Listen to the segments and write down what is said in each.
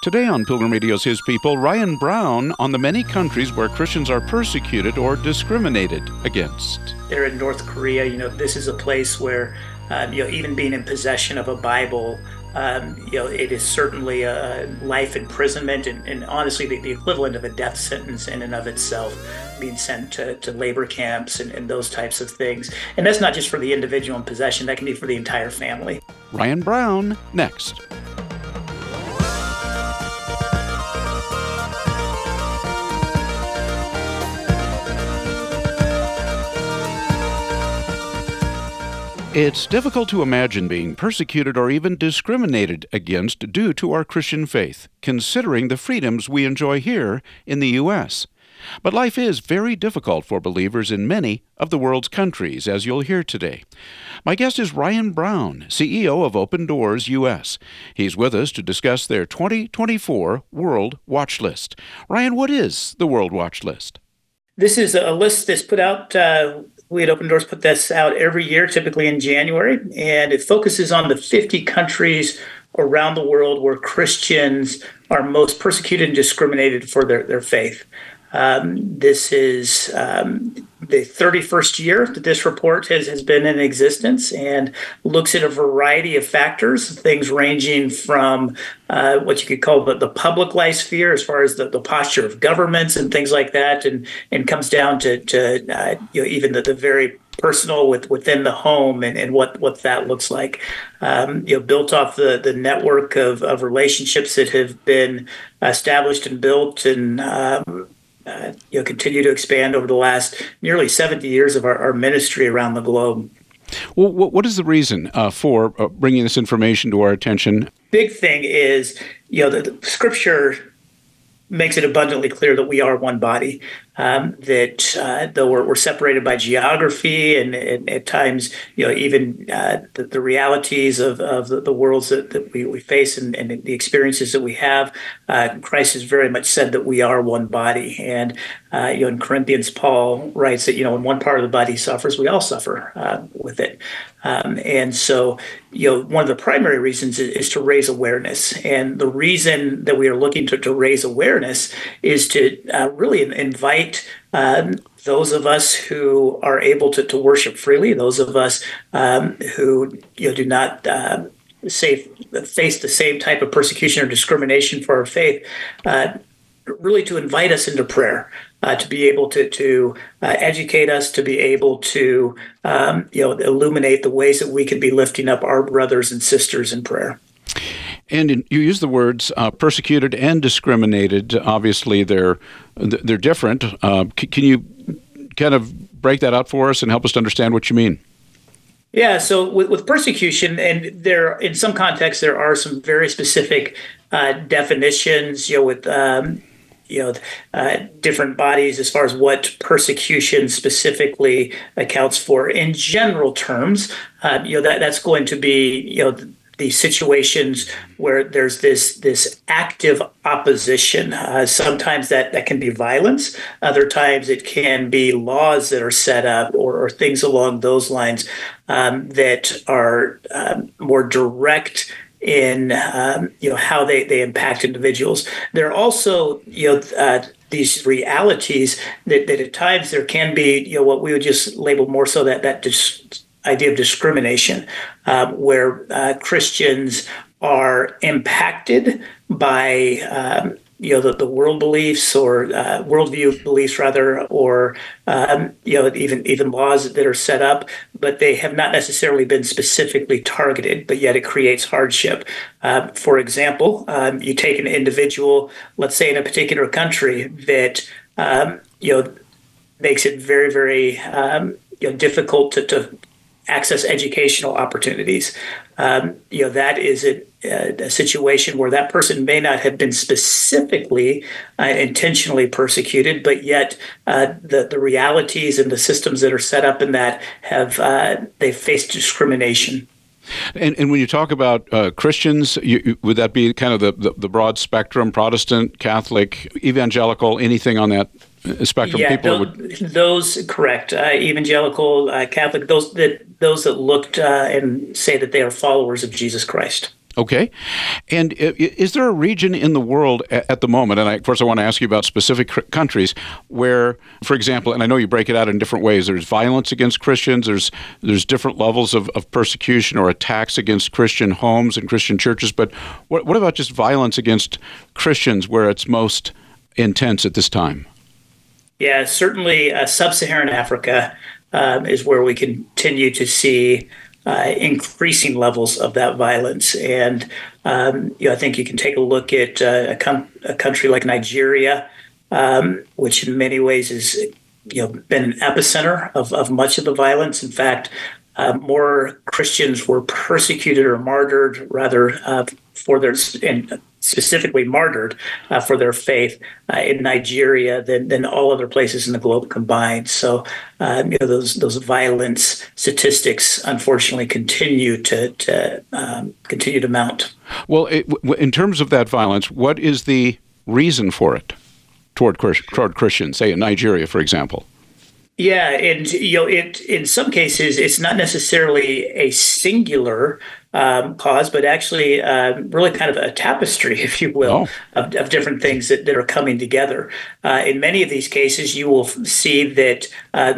Today on Pilgrim Radio's His People, Ryan Brown on the many countries where Christians are persecuted or discriminated against. They're in North Korea. You know, this is a place where, even being in possession of a Bible, it is certainly a life imprisonment and honestly the equivalent of a death sentence in and of itself, being sent to labor camps and those types of things. And that's not just for the individual in possession, that can be for the entire family. Ryan Brown, next. It's difficult to imagine being persecuted or even discriminated against due to our Christian faith, considering the freedoms we enjoy here in the U.S. But life is very difficult for believers in many of the world's countries, as you'll hear today. My guest is Ryan Brown, CEO of Open Doors U.S. He's with us to discuss their 2024 World Watch List. Ryan, what is the World Watch List? This is a list that's put out. We at Open Doors put this out every year, typically in January, and it focuses on the 50 countries around the world where Christians are most persecuted and discriminated for their faith. This is the 31st year that this report has been in existence and looks at a variety of factors, things ranging from what you could call the public life sphere as far as the posture of governments and things like that, and comes down to even the very personal within the home and what that looks like, built off the network of relationships that have been established and built and continue to expand over the last nearly 70 years of our ministry around the globe. Well, what is the reason for bringing this information to our attention? Big thing is, the Scripture makes it abundantly clear that we are one body, that though we're separated by geography and at times, even the realities of the worlds that we face and the experiences that we have, Christ has very much said that we are one body. And, in Corinthians, Paul writes that, when one part of the body suffers, we all suffer with it. And so, one of the primary reasons is to raise awareness. And the reason that we are looking to raise awareness is to really invite those of us who are able to worship freely, those of us who do not face the same type of persecution or discrimination for our faith, really to invite us into prayer. To be able to educate us, to be able to illuminate the ways that we could be lifting up our brothers and sisters in prayer. And you use the words persecuted and discriminated. Obviously, they're different. Can you kind of break that out for us and help us to understand what you mean? Yeah, so with persecution, and there in some contexts there are some very specific definitions. With different bodies as far as what persecution specifically accounts for. In general terms, that's going to be, the situations where there's this active opposition. Sometimes that can be violence. Other times it can be laws that are set up or things along those lines that are more direct in how they impact individuals. There are also these realities that at times there can be what we would just label more so that idea of discrimination, where Christians are impacted by the world beliefs or worldview beliefs rather, or even laws that are set up, but they have not necessarily been specifically targeted, but yet it creates hardship. For example, you take an individual, let's say in a particular country, that makes it very, very difficult to access educational opportunities. That is a situation where that person may not have been specifically intentionally persecuted, but yet the realities and the systems that are set up in that have they faced discrimination. And when you talk about Christians, would that be kind of the broad spectrum, Protestant, Catholic, evangelical, anything on that spectrum? Yeah, people those correct. Evangelical, Catholic, those that looked and say that they are followers of Jesus Christ. Okay. And is there a region in the world at the moment, and of course I want to ask you about specific countries, where, for example, and I know you break it out in different ways, there's violence against Christians, there's different levels of persecution or attacks against Christian homes and Christian churches, but what about just violence against Christians where it's most intense at this time? Yeah, certainly Sub-Saharan Africa is where we continue to see increasing levels of that violence. And I think you can take a look at a country like Nigeria, which in many ways has been an epicenter of much of the violence. In fact, more Christians were persecuted or martyred, rather, specifically martyred for their faith in Nigeria than all other places in the globe combined. So those violence statistics, unfortunately, continue to mount. Well, in terms of that violence, what is the reason for it toward Christians, say in Nigeria, for example? Yeah, and in some cases, it's not necessarily a singular cause, but actually really kind of a tapestry, if you will, of different things that are coming together. In many of these cases, you will see that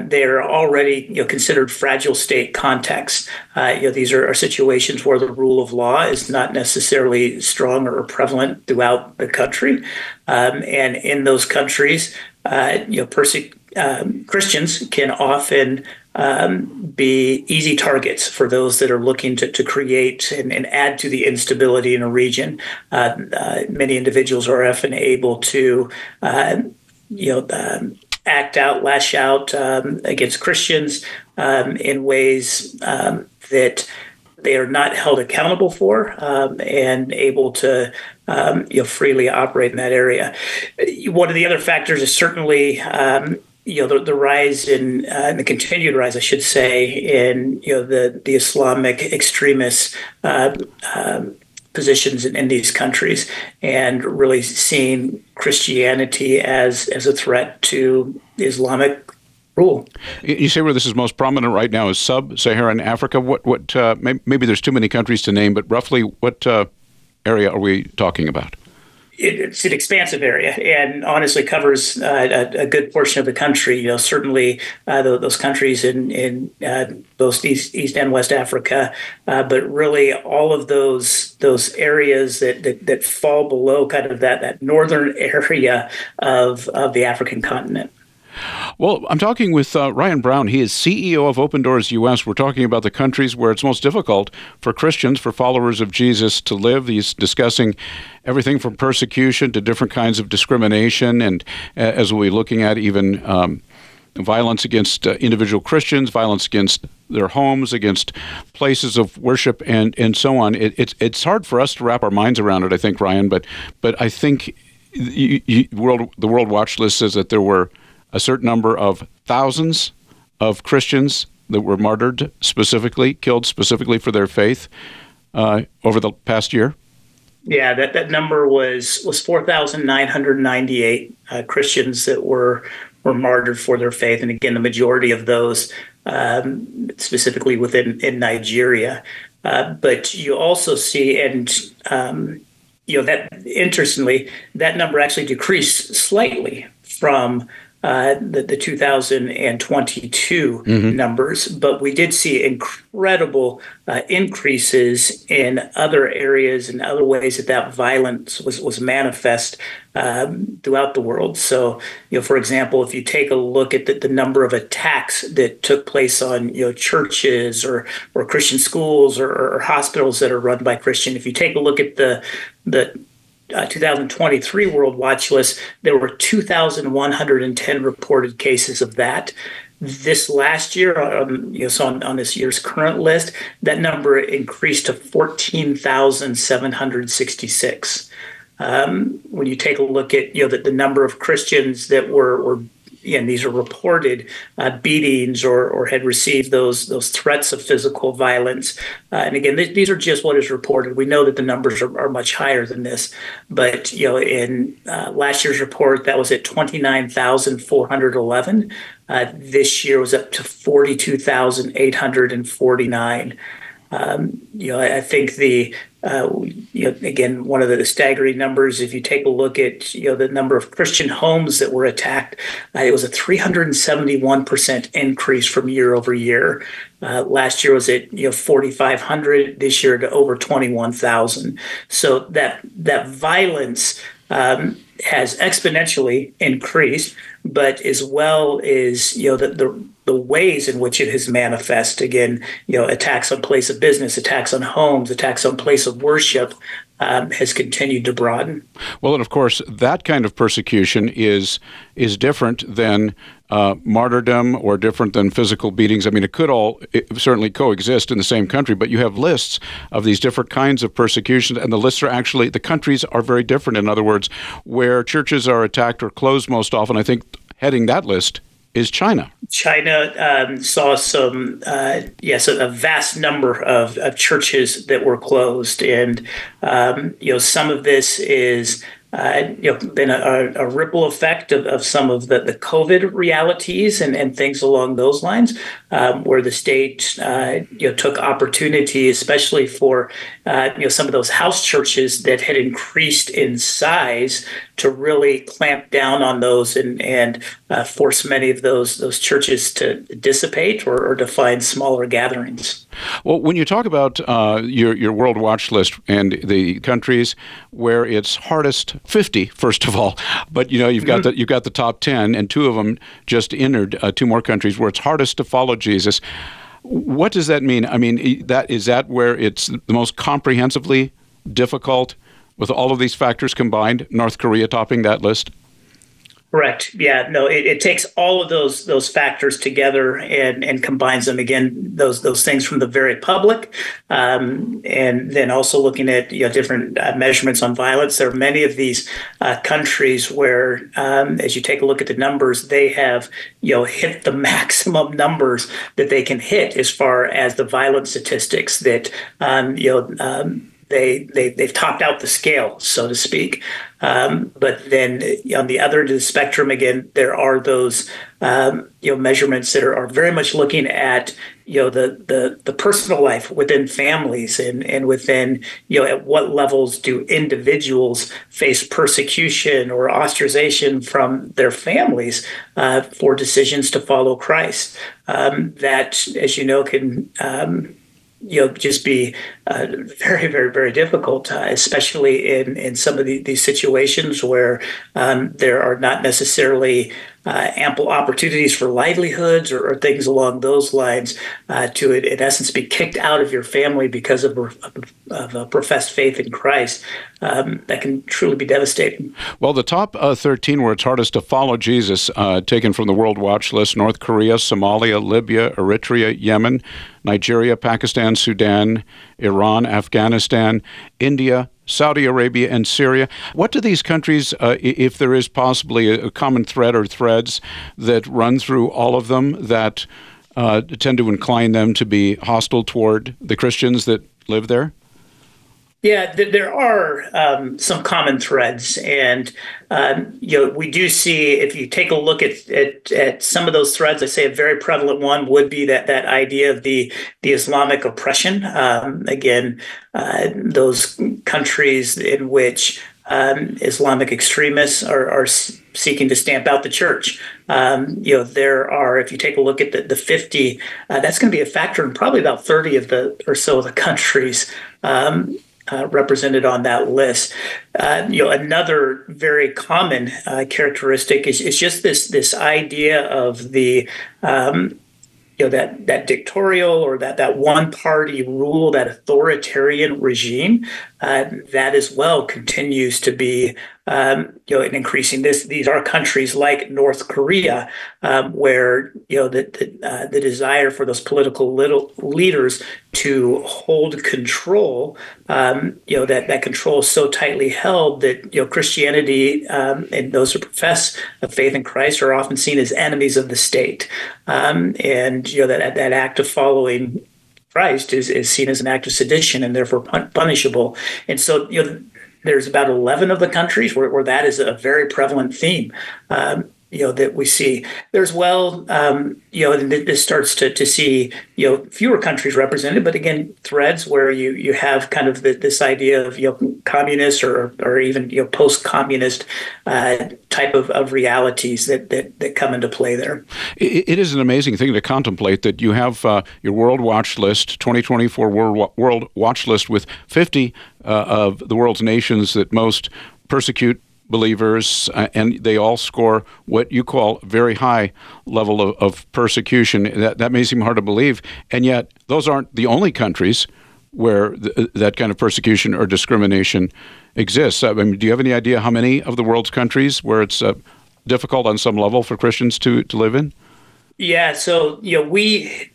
they're already considered fragile state contexts. These are situations where the rule of law is not necessarily strong or prevalent throughout the country. And in those countries, Christians can often be easy targets for those that are looking to create and add to the instability in a region. Many individuals are often able to, act out, lash out against Christians in ways that they are not held accountable for and able to freely operate in that area. One of the other factors is certainly the rise and the continued rise, I should say, in the Islamic extremist positions in these countries, and really seeing Christianity as a threat to Islamic rule. You say where this is most prominent right now is Sub-Saharan Africa. What? Maybe there's too many countries to name, but roughly what area are we talking about? It's an expansive area, and honestly covers a good portion of the country. Certainly those countries in both East and West Africa, but really all of those areas that fall below kind of that northern area of the African continent. Well, I'm talking with Ryan Brown. He is CEO of Open Doors U.S. We're talking about the countries where it's most difficult for Christians, for followers of Jesus to live. He's discussing everything from persecution to different kinds of discrimination, and as we'll be looking at, even violence against individual Christians, violence against their homes, against places of worship, and so on. It's hard for us to wrap our minds around it, I think, Ryan, but I think the World Watch List says that there were a certain number of thousands of Christians that were martyred specifically, killed specifically for their faith over the past year? Yeah, that number was 4,998 Christians that were martyred for their faith. And again, the majority of those specifically in Nigeria. But you also see, and that interestingly, that number actually decreased slightly from the 2022 numbers, but we did see incredible increases in other areas and other ways that violence was manifest throughout the world. So, for example, if you take a look at the number of attacks that took place on churches or Christian schools or hospitals that are run by Christian, if you take a look at the 2023 World Watch List, there were 2,110 reported cases of that. This last year, on this year's current list, that number increased to 14,766. When you take a look at the number of Christians that were and these are reported beatings or had received those threats of physical violence. And again, these are just what is reported. We know that the numbers are much higher than this. But, in last year's report, that was at 29,411. This year was up to 42,849. I think again, one of the staggering numbers, if you take a look at, the number of Christian homes that were attacked, it was a 371% increase from year over year. Last year was at, 4,500, this year to over 21,000. So that violence has exponentially increased, but as well as, the ways in which it has manifest, again, attacks on place of business, attacks on homes, attacks on place of worship, has continued to broaden. Well, and of course, that kind of persecution is different than martyrdom or different than physical beatings. I mean, it could all certainly coexist in the same country, but you have lists of these different kinds of persecutions, and the lists are actually, the countries are very different. In other words, where churches are attacked or closed most often, I think heading that list is China. China saw a vast number of churches that were closed. And, some of this is, been a ripple effect of some of the COVID realities and things along those lines, where the state, took opportunity, especially for, some of those house churches that had increased in size, to really clamp down on those and force many of those churches to dissipate or to find smaller gatherings. Well, when you talk about your World Watch List and the countries where it's hardest, 50 first of all, but you've got mm-hmm. you've got the top 10, and two of them just entered two more countries where it's hardest to follow Jesus. What does that mean? I mean, is that where it's the most comprehensively difficult? With all of these factors combined, North Korea topping that list? Correct. Yeah. No, it takes all of those factors together and combines them. Again, those things from the very public, and then also looking at different measurements on violence. There are many of these countries where, as you take a look at the numbers, they have hit the maximum numbers that they can hit as far as the violence statistics that They've topped out the scale, so to speak. But then on the other end of the spectrum, again, there are those measurements that are very much looking at the personal life within families and within at what levels do individuals face persecution or ostracization from their families for decisions to follow Christ. That, as you know, can just be very, very, very difficult, especially in some of these situations where there are not necessarily ample opportunities for livelihoods or things along those lines to, in essence, be kicked out of your family because of a professed faith in Christ. That can truly be devastating. Well, the top 13 where it's hardest to follow Jesus, taken from the World Watch List: North Korea, Somalia, Libya, Eritrea, Yemen, Nigeria, Pakistan, Sudan, Iran, Afghanistan, India, Saudi Arabia, and Syria. What do these countries, if there is possibly a common thread or threads that run through all of them that tend to incline them to be hostile toward the Christians that live there? Yeah, there are some common threads, and we do see, if you take a look at some of those threads, I say a very prevalent one would be that idea of the Islamic oppression. Those countries in which Islamic extremists are seeking to stamp out the church. There are, if you take a look at the 50, that's going to be a factor in probably about 30 of the or so of the countries represented on that list. Another very common characteristic is just this idea of the that dictatorial or that one party rule, that authoritarian regime, that as well continues to be an increasing. These are countries like North Korea, where the desire for those political leaders to hold control, that control is so tightly held that Christianity and those who profess a faith in Christ are often seen as enemies of the state, and that act of following Christ is seen as an act of sedition and therefore punishable, and so there's about 11 of the countries where that is a very prevalent theme. that we see. There's and this starts to see, fewer countries represented, but again, threads where you have kind of this idea of, communist or even, post-communist type of realities that come into play there. It is an amazing thing to contemplate that you have your World Watch List, 2024 World Watch List with 50 of the world's nations that most persecute believers, and they all score what you call very high level of persecution. That may seem hard to believe, and yet those aren't the only countries where that kind of persecution or discrimination exists. I mean, do you have any idea how many of the world's countries where it's difficult on some level for Christians to live in? Yeah, so we,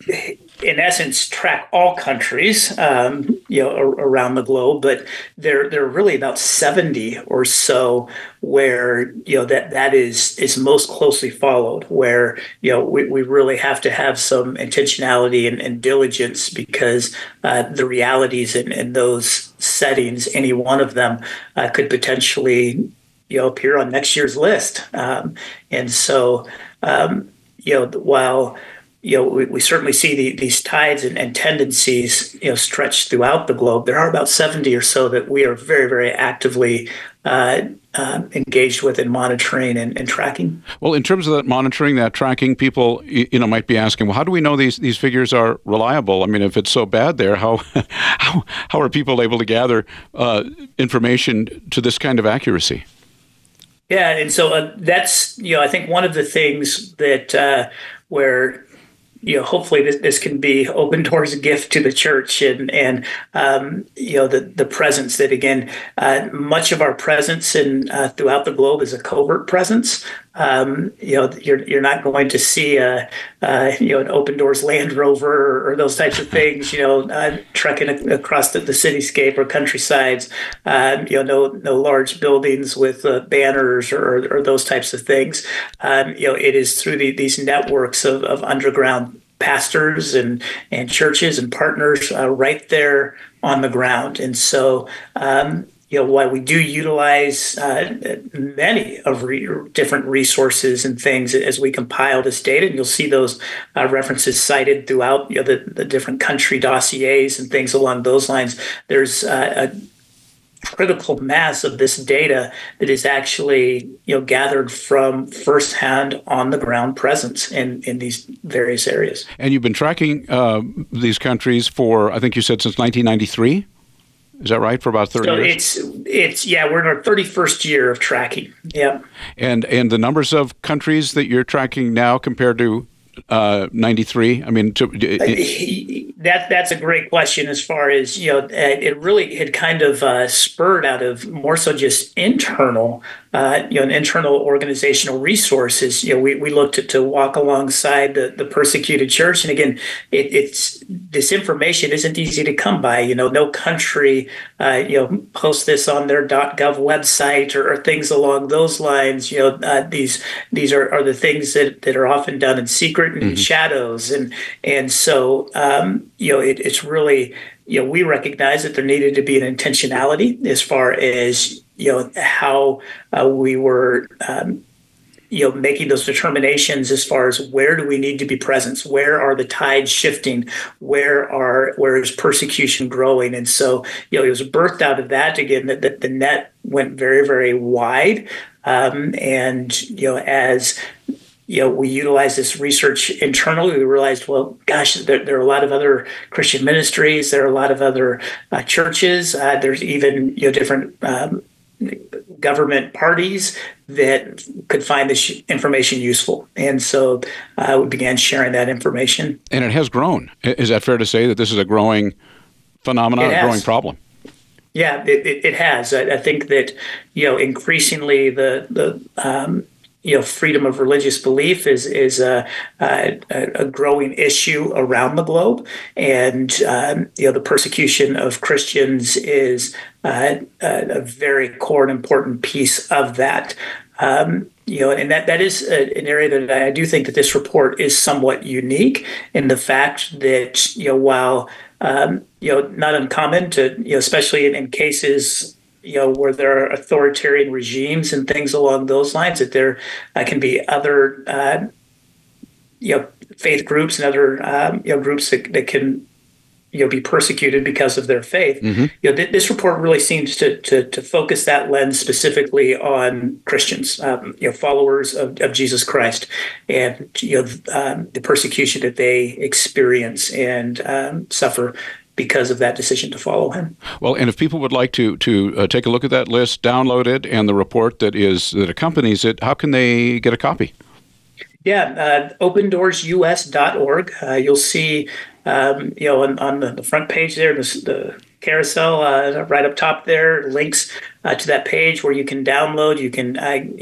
in essence, track all countries, around the globe, but there are really about 70 or so where that is most closely followed. Where we really have to have some intentionality and diligence because the realities in those settings, any one of them could potentially appear on next year's list, and so. While we certainly see these tides and tendencies stretched throughout the globe, there are about 70 or so that we are very, very actively engaged with in monitoring and tracking. Well, in terms of that monitoring, that tracking, people might be asking, well, how do we know these figures are reliable? I mean, if it's so bad there, how are people able to gather information to this kind of accuracy? Yeah, and so that's I think one of the things that where hopefully this can be Open Doors' gift to the church and the presence that again much of our presence throughout the globe is a covert presence. You're not going to see an Open Doors Land Rover or those types of things, trekking across the cityscape or countrysides, no large buildings with banners or those types of things. It is through these networks of underground pastors and churches and partners right there on the ground. And so, while we do utilize many of different resources and things as we compile this data, and you'll see those references cited throughout the different country dossiers and things along those lines, there's a critical mass of this data that is actually gathered from firsthand on the ground presence in these various areas. And you've been tracking these countries for, I think you said, since 1993? Is that right? For about 30 years? So we're in our 31st year of tracking. Yeah. And the numbers of countries that you're tracking now compared to 93, I mean, that's a great question as far as, it really had kind of spurred out of more so just internal internal organizational resources. We looked to walk alongside the persecuted church. And again, it's this information isn't easy to come by. No country, posts this on their .gov website or things along those lines. These are the things that are often done in secret and in shadows. And so, it's really, we recognize that there needed to be an intentionality as far as how we were making those determinations as far as where do we need to be present, where are the tides shifting, where is persecution growing. And so it was birthed out of that again that the net went very, very wide, and as we utilized this research internally. We realized, well, gosh, there are a lot of other Christian ministries. There are a lot of other churches. There's even different government parties that could find this information useful. And so we began sharing that information. And it has grown. Is that fair to say that this is a growing phenomenon, a growing problem? Yeah, it has. I think that, increasingly the freedom of religious belief is a growing issue around the globe, and the persecution of Christians is a very core and important piece of that. And that is an area that I do think that this report is somewhat unique in the fact that while not uncommon to especially in cases where there are authoritarian regimes and things along those lines, that there can be other, faith groups and other, groups that can, be persecuted because of their faith. Mm-hmm. This report really seems to focus that lens specifically on Christians, followers of Jesus Christ, and the persecution that they experience and suffer because of that decision to follow him. Well, and if people would like to take a look at that list, download it, and the report that accompanies it, how can they get a copy? Yeah, opendoorsUS.org. You'll see, on the front page there, the carousel right up top there, links to that page where you can download. You can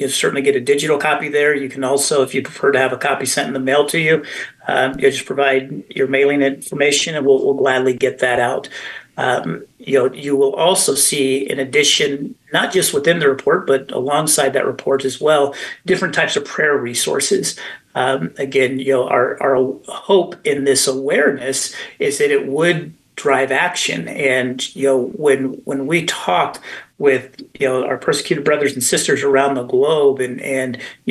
certainly get a digital copy there. You can also, if you prefer to have a copy sent in the mail to you, you just provide your mailing information, and we'll gladly get that out. You will also see, in addition, not just within the report, but alongside that report as well, different types of prayer resources. Again, our hope in this awareness is that it would drive action. And, when we talk with, our persecuted brothers and sisters around the globe and,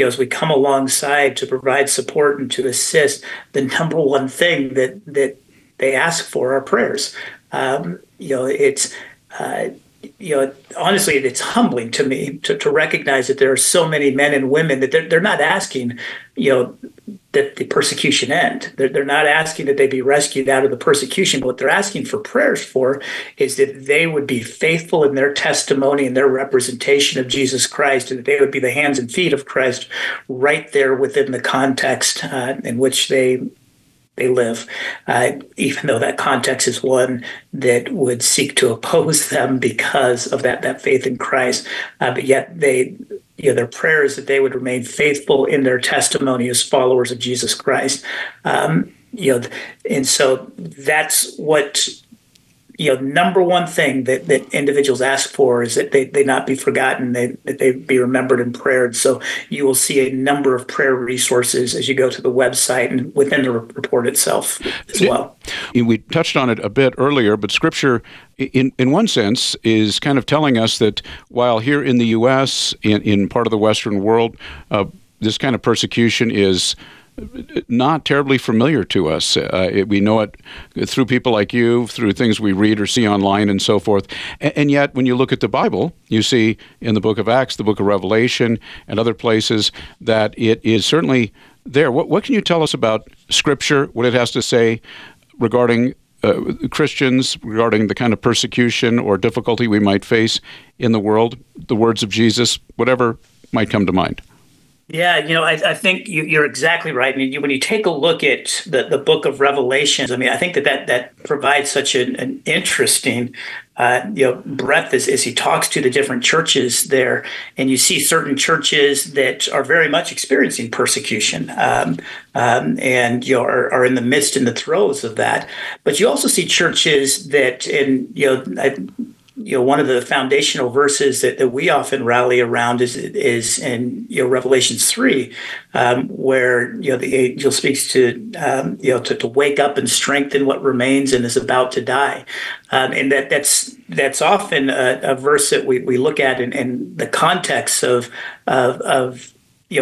as we come alongside to provide support and to assist, the number one thing that they ask for are prayers. It's, honestly, it's humbling to me to recognize that there are so many men and women that they're not asking, that the persecution end. They're not asking that they be rescued out of the persecution. What they're asking for prayers for is that they would be faithful in their testimony and their representation of Jesus Christ, and that they would be the hands and feet of Christ right there within the context in which they live, even though that context is one that would seek to oppose them because of that faith in Christ. But yet their prayer is that they would remain faithful in their testimony as followers of Jesus Christ. And so that's what, number one thing that individuals ask for is that they not be forgotten, that they be remembered in prayer. And so you will see a number of prayer resources as you go to the website and within the report itself as well. We touched on it a bit earlier, but Scripture, in one sense, is kind of telling us that while here in the U.S., in part of the Western world, this kind of persecution is not terribly familiar to us. We know it through people like you, through things we read or see online and so forth. And yet, when you look at the Bible, you see in the book of Acts, the book of Revelation, and other places that it is certainly there. What can you tell us about Scripture, what it has to say regarding Christians, regarding the kind of persecution or difficulty we might face in the world, the words of Jesus, whatever might come to mind? Yeah, I think you're exactly right. I mean, when you take a look at the book of Revelations, I mean, I think that provides such an interesting breadth as he talks to the different churches there. And you see certain churches that are very much experiencing persecution and are in the midst and the throes of that. But you also see churches that, one of the foundational verses that we often rally around is in Revelation 3, where the angel speaks to wake up and strengthen what remains and is about to die, and that's often a verse that we look at in the context of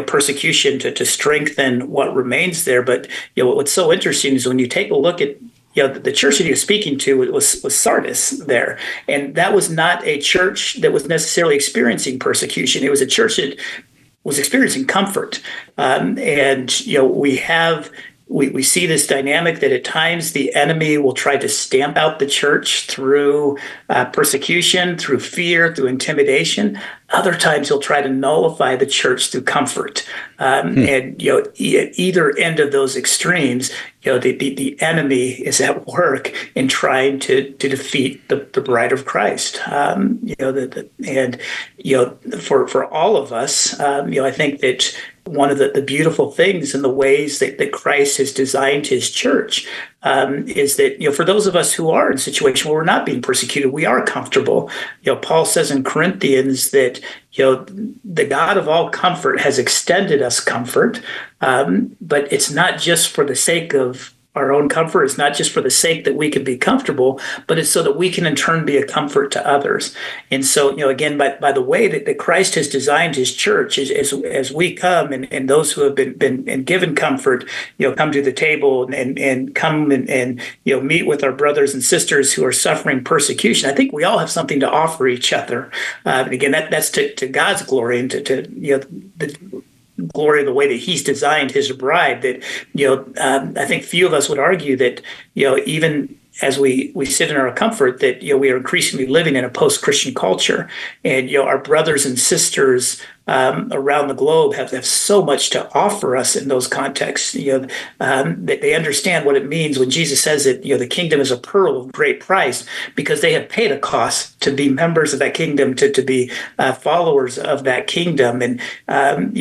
persecution to strengthen what remains there. But what's so interesting is when you take a look at the church that he was speaking to was Sardis there. And that was not a church that was necessarily experiencing persecution. It was a church that was experiencing comfort. We see this dynamic that at times the enemy will try to stamp out the church through persecution, through fear, through intimidation. Other times he'll try to nullify the church through comfort. And either end of those extremes, the enemy is at work in trying to defeat the bride of Christ. For all of us, I think that one of the beautiful things and the ways that Christ has designed his church is that, for those of us who are in a situation where we're not being persecuted, we are comfortable. Paul says in Corinthians that, the God of all comfort has extended us comfort, but it's not just for the sake of our own comfort. It's not just for the sake that we can be comfortable, but it's so that we can in turn be a comfort to others. And so, again, by the way that Christ has designed his church, as we come and those who have been and given comfort, come to the table and come and meet with our brothers and sisters who are suffering persecution. I think we all have something to offer each other. And again, that's to God's glory and to the glory of the way that he's designed his bride, that, I think few of us would argue that, even as we sit in our comfort, that, we are increasingly living in a post-Christian culture. And, our brothers and sisters around the globe have so much to offer us in those contexts, that they understand what it means when Jesus says that, the kingdom is a pearl of great price, because they have paid a cost to be members of that kingdom, to be followers of that kingdom. And,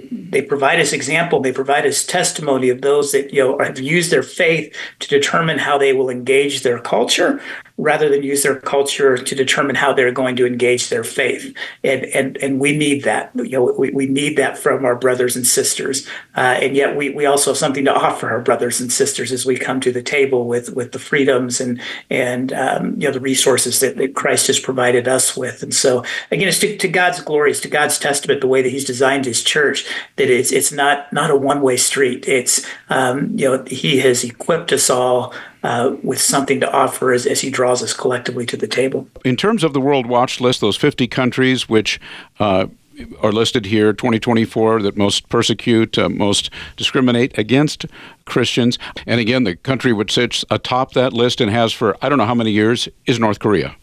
they provide us example, they provide us testimony of those that, have used their faith to determine how they will engage their culture, rather than use their culture to determine how they're going to engage their faith. And we need that. We need that from our brothers and sisters. And yet we also have something to offer our brothers and sisters as we come to the table with the freedoms and the resources that Christ has provided us with. And so, again, it's to God's glory, it's to God's testament, the way that he's designed his church, that it's not a one-way street. It's, he has equipped us all with something to offer as he draws us collectively to the table. In terms of the World Watch List, those 50 countries which are listed here, 2024, that most persecute, most discriminate against Christians, and again, the country which sits atop that list and has for I don't know how many years is North Korea.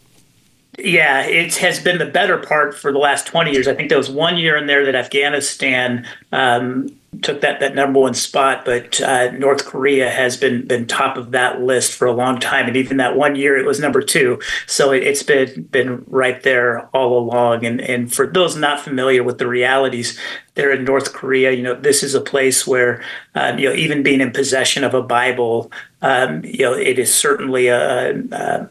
Yeah, it has been the better part for the last 20 years. I think there was one year in there that Afghanistan took that number one spot, but North Korea has been top of that list for a long time, and even that one year it was number 2. So it's been right there all along. And for those not familiar with the realities there in North Korea, this is a place where even being in possession of a Bible, it is certainly a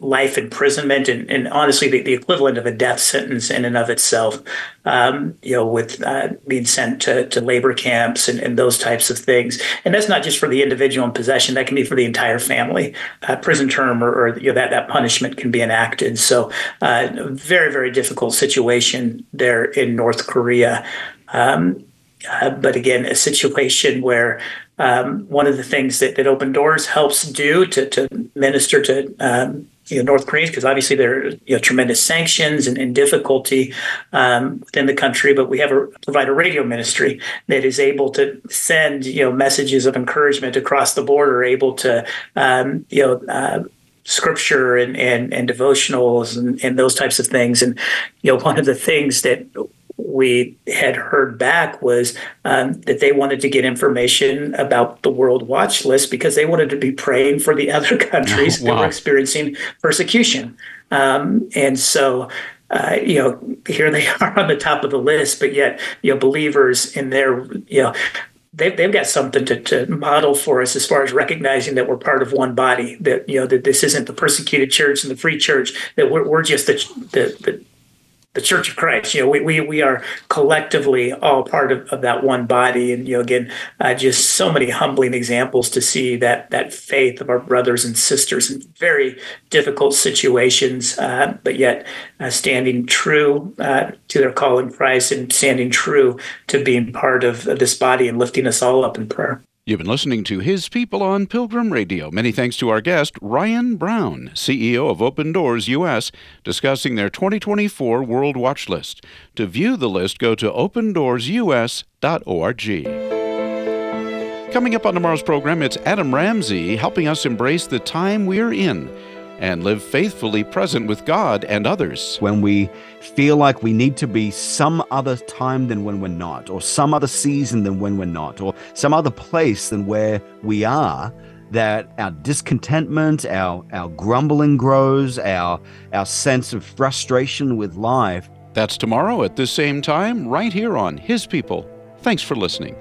life imprisonment and honestly the equivalent of a death sentence in and of itself. With being sent to labor camps and those types of things. And that's not just for the individual in possession, that can be for the entire family. Prison term or that punishment can be enacted. So very, very difficult situation there in North Korea. But again, a situation where one of the things that Open Doors helps do to minister to North Koreans, because obviously there are tremendous sanctions and difficulty within the country, but we provide a radio ministry that is able to send messages of encouragement across the border, able to scripture and devotionals and those types of things. And one of the things that we had heard back was that they wanted to get information about the World Watch List because they wanted to be praying for the other countries that were experiencing persecution. And so, here they are on the top of the list, but yet, believers in their, they've got something to model for us as far as recognizing that we're part of one body, that, that this isn't the persecuted church and the free church, that we're just the Church of Christ. We are collectively all part of that one body. And, again, just so many humbling examples to see that faith of our brothers and sisters in very difficult situations, but yet standing true to their call in Christ and standing true to being part of this body and lifting us all up in prayer. You've been listening to His People on Pilgrim Radio. Many thanks to our guest, Ryan Brown, CEO of Open Doors U.S., discussing their 2024 World Watch List. To view the list, go to opendoorsus.org. Coming up on tomorrow's program, it's Adam Ramsey helping us embrace the time we're in and live faithfully present with God and others. When we feel like we need to be some other time than when we're not, or some other season than when we're not, or some other place than where we are, that our discontentment, our grumbling grows, our sense of frustration with life. That's tomorrow at this same time, right here on His People. Thanks for listening.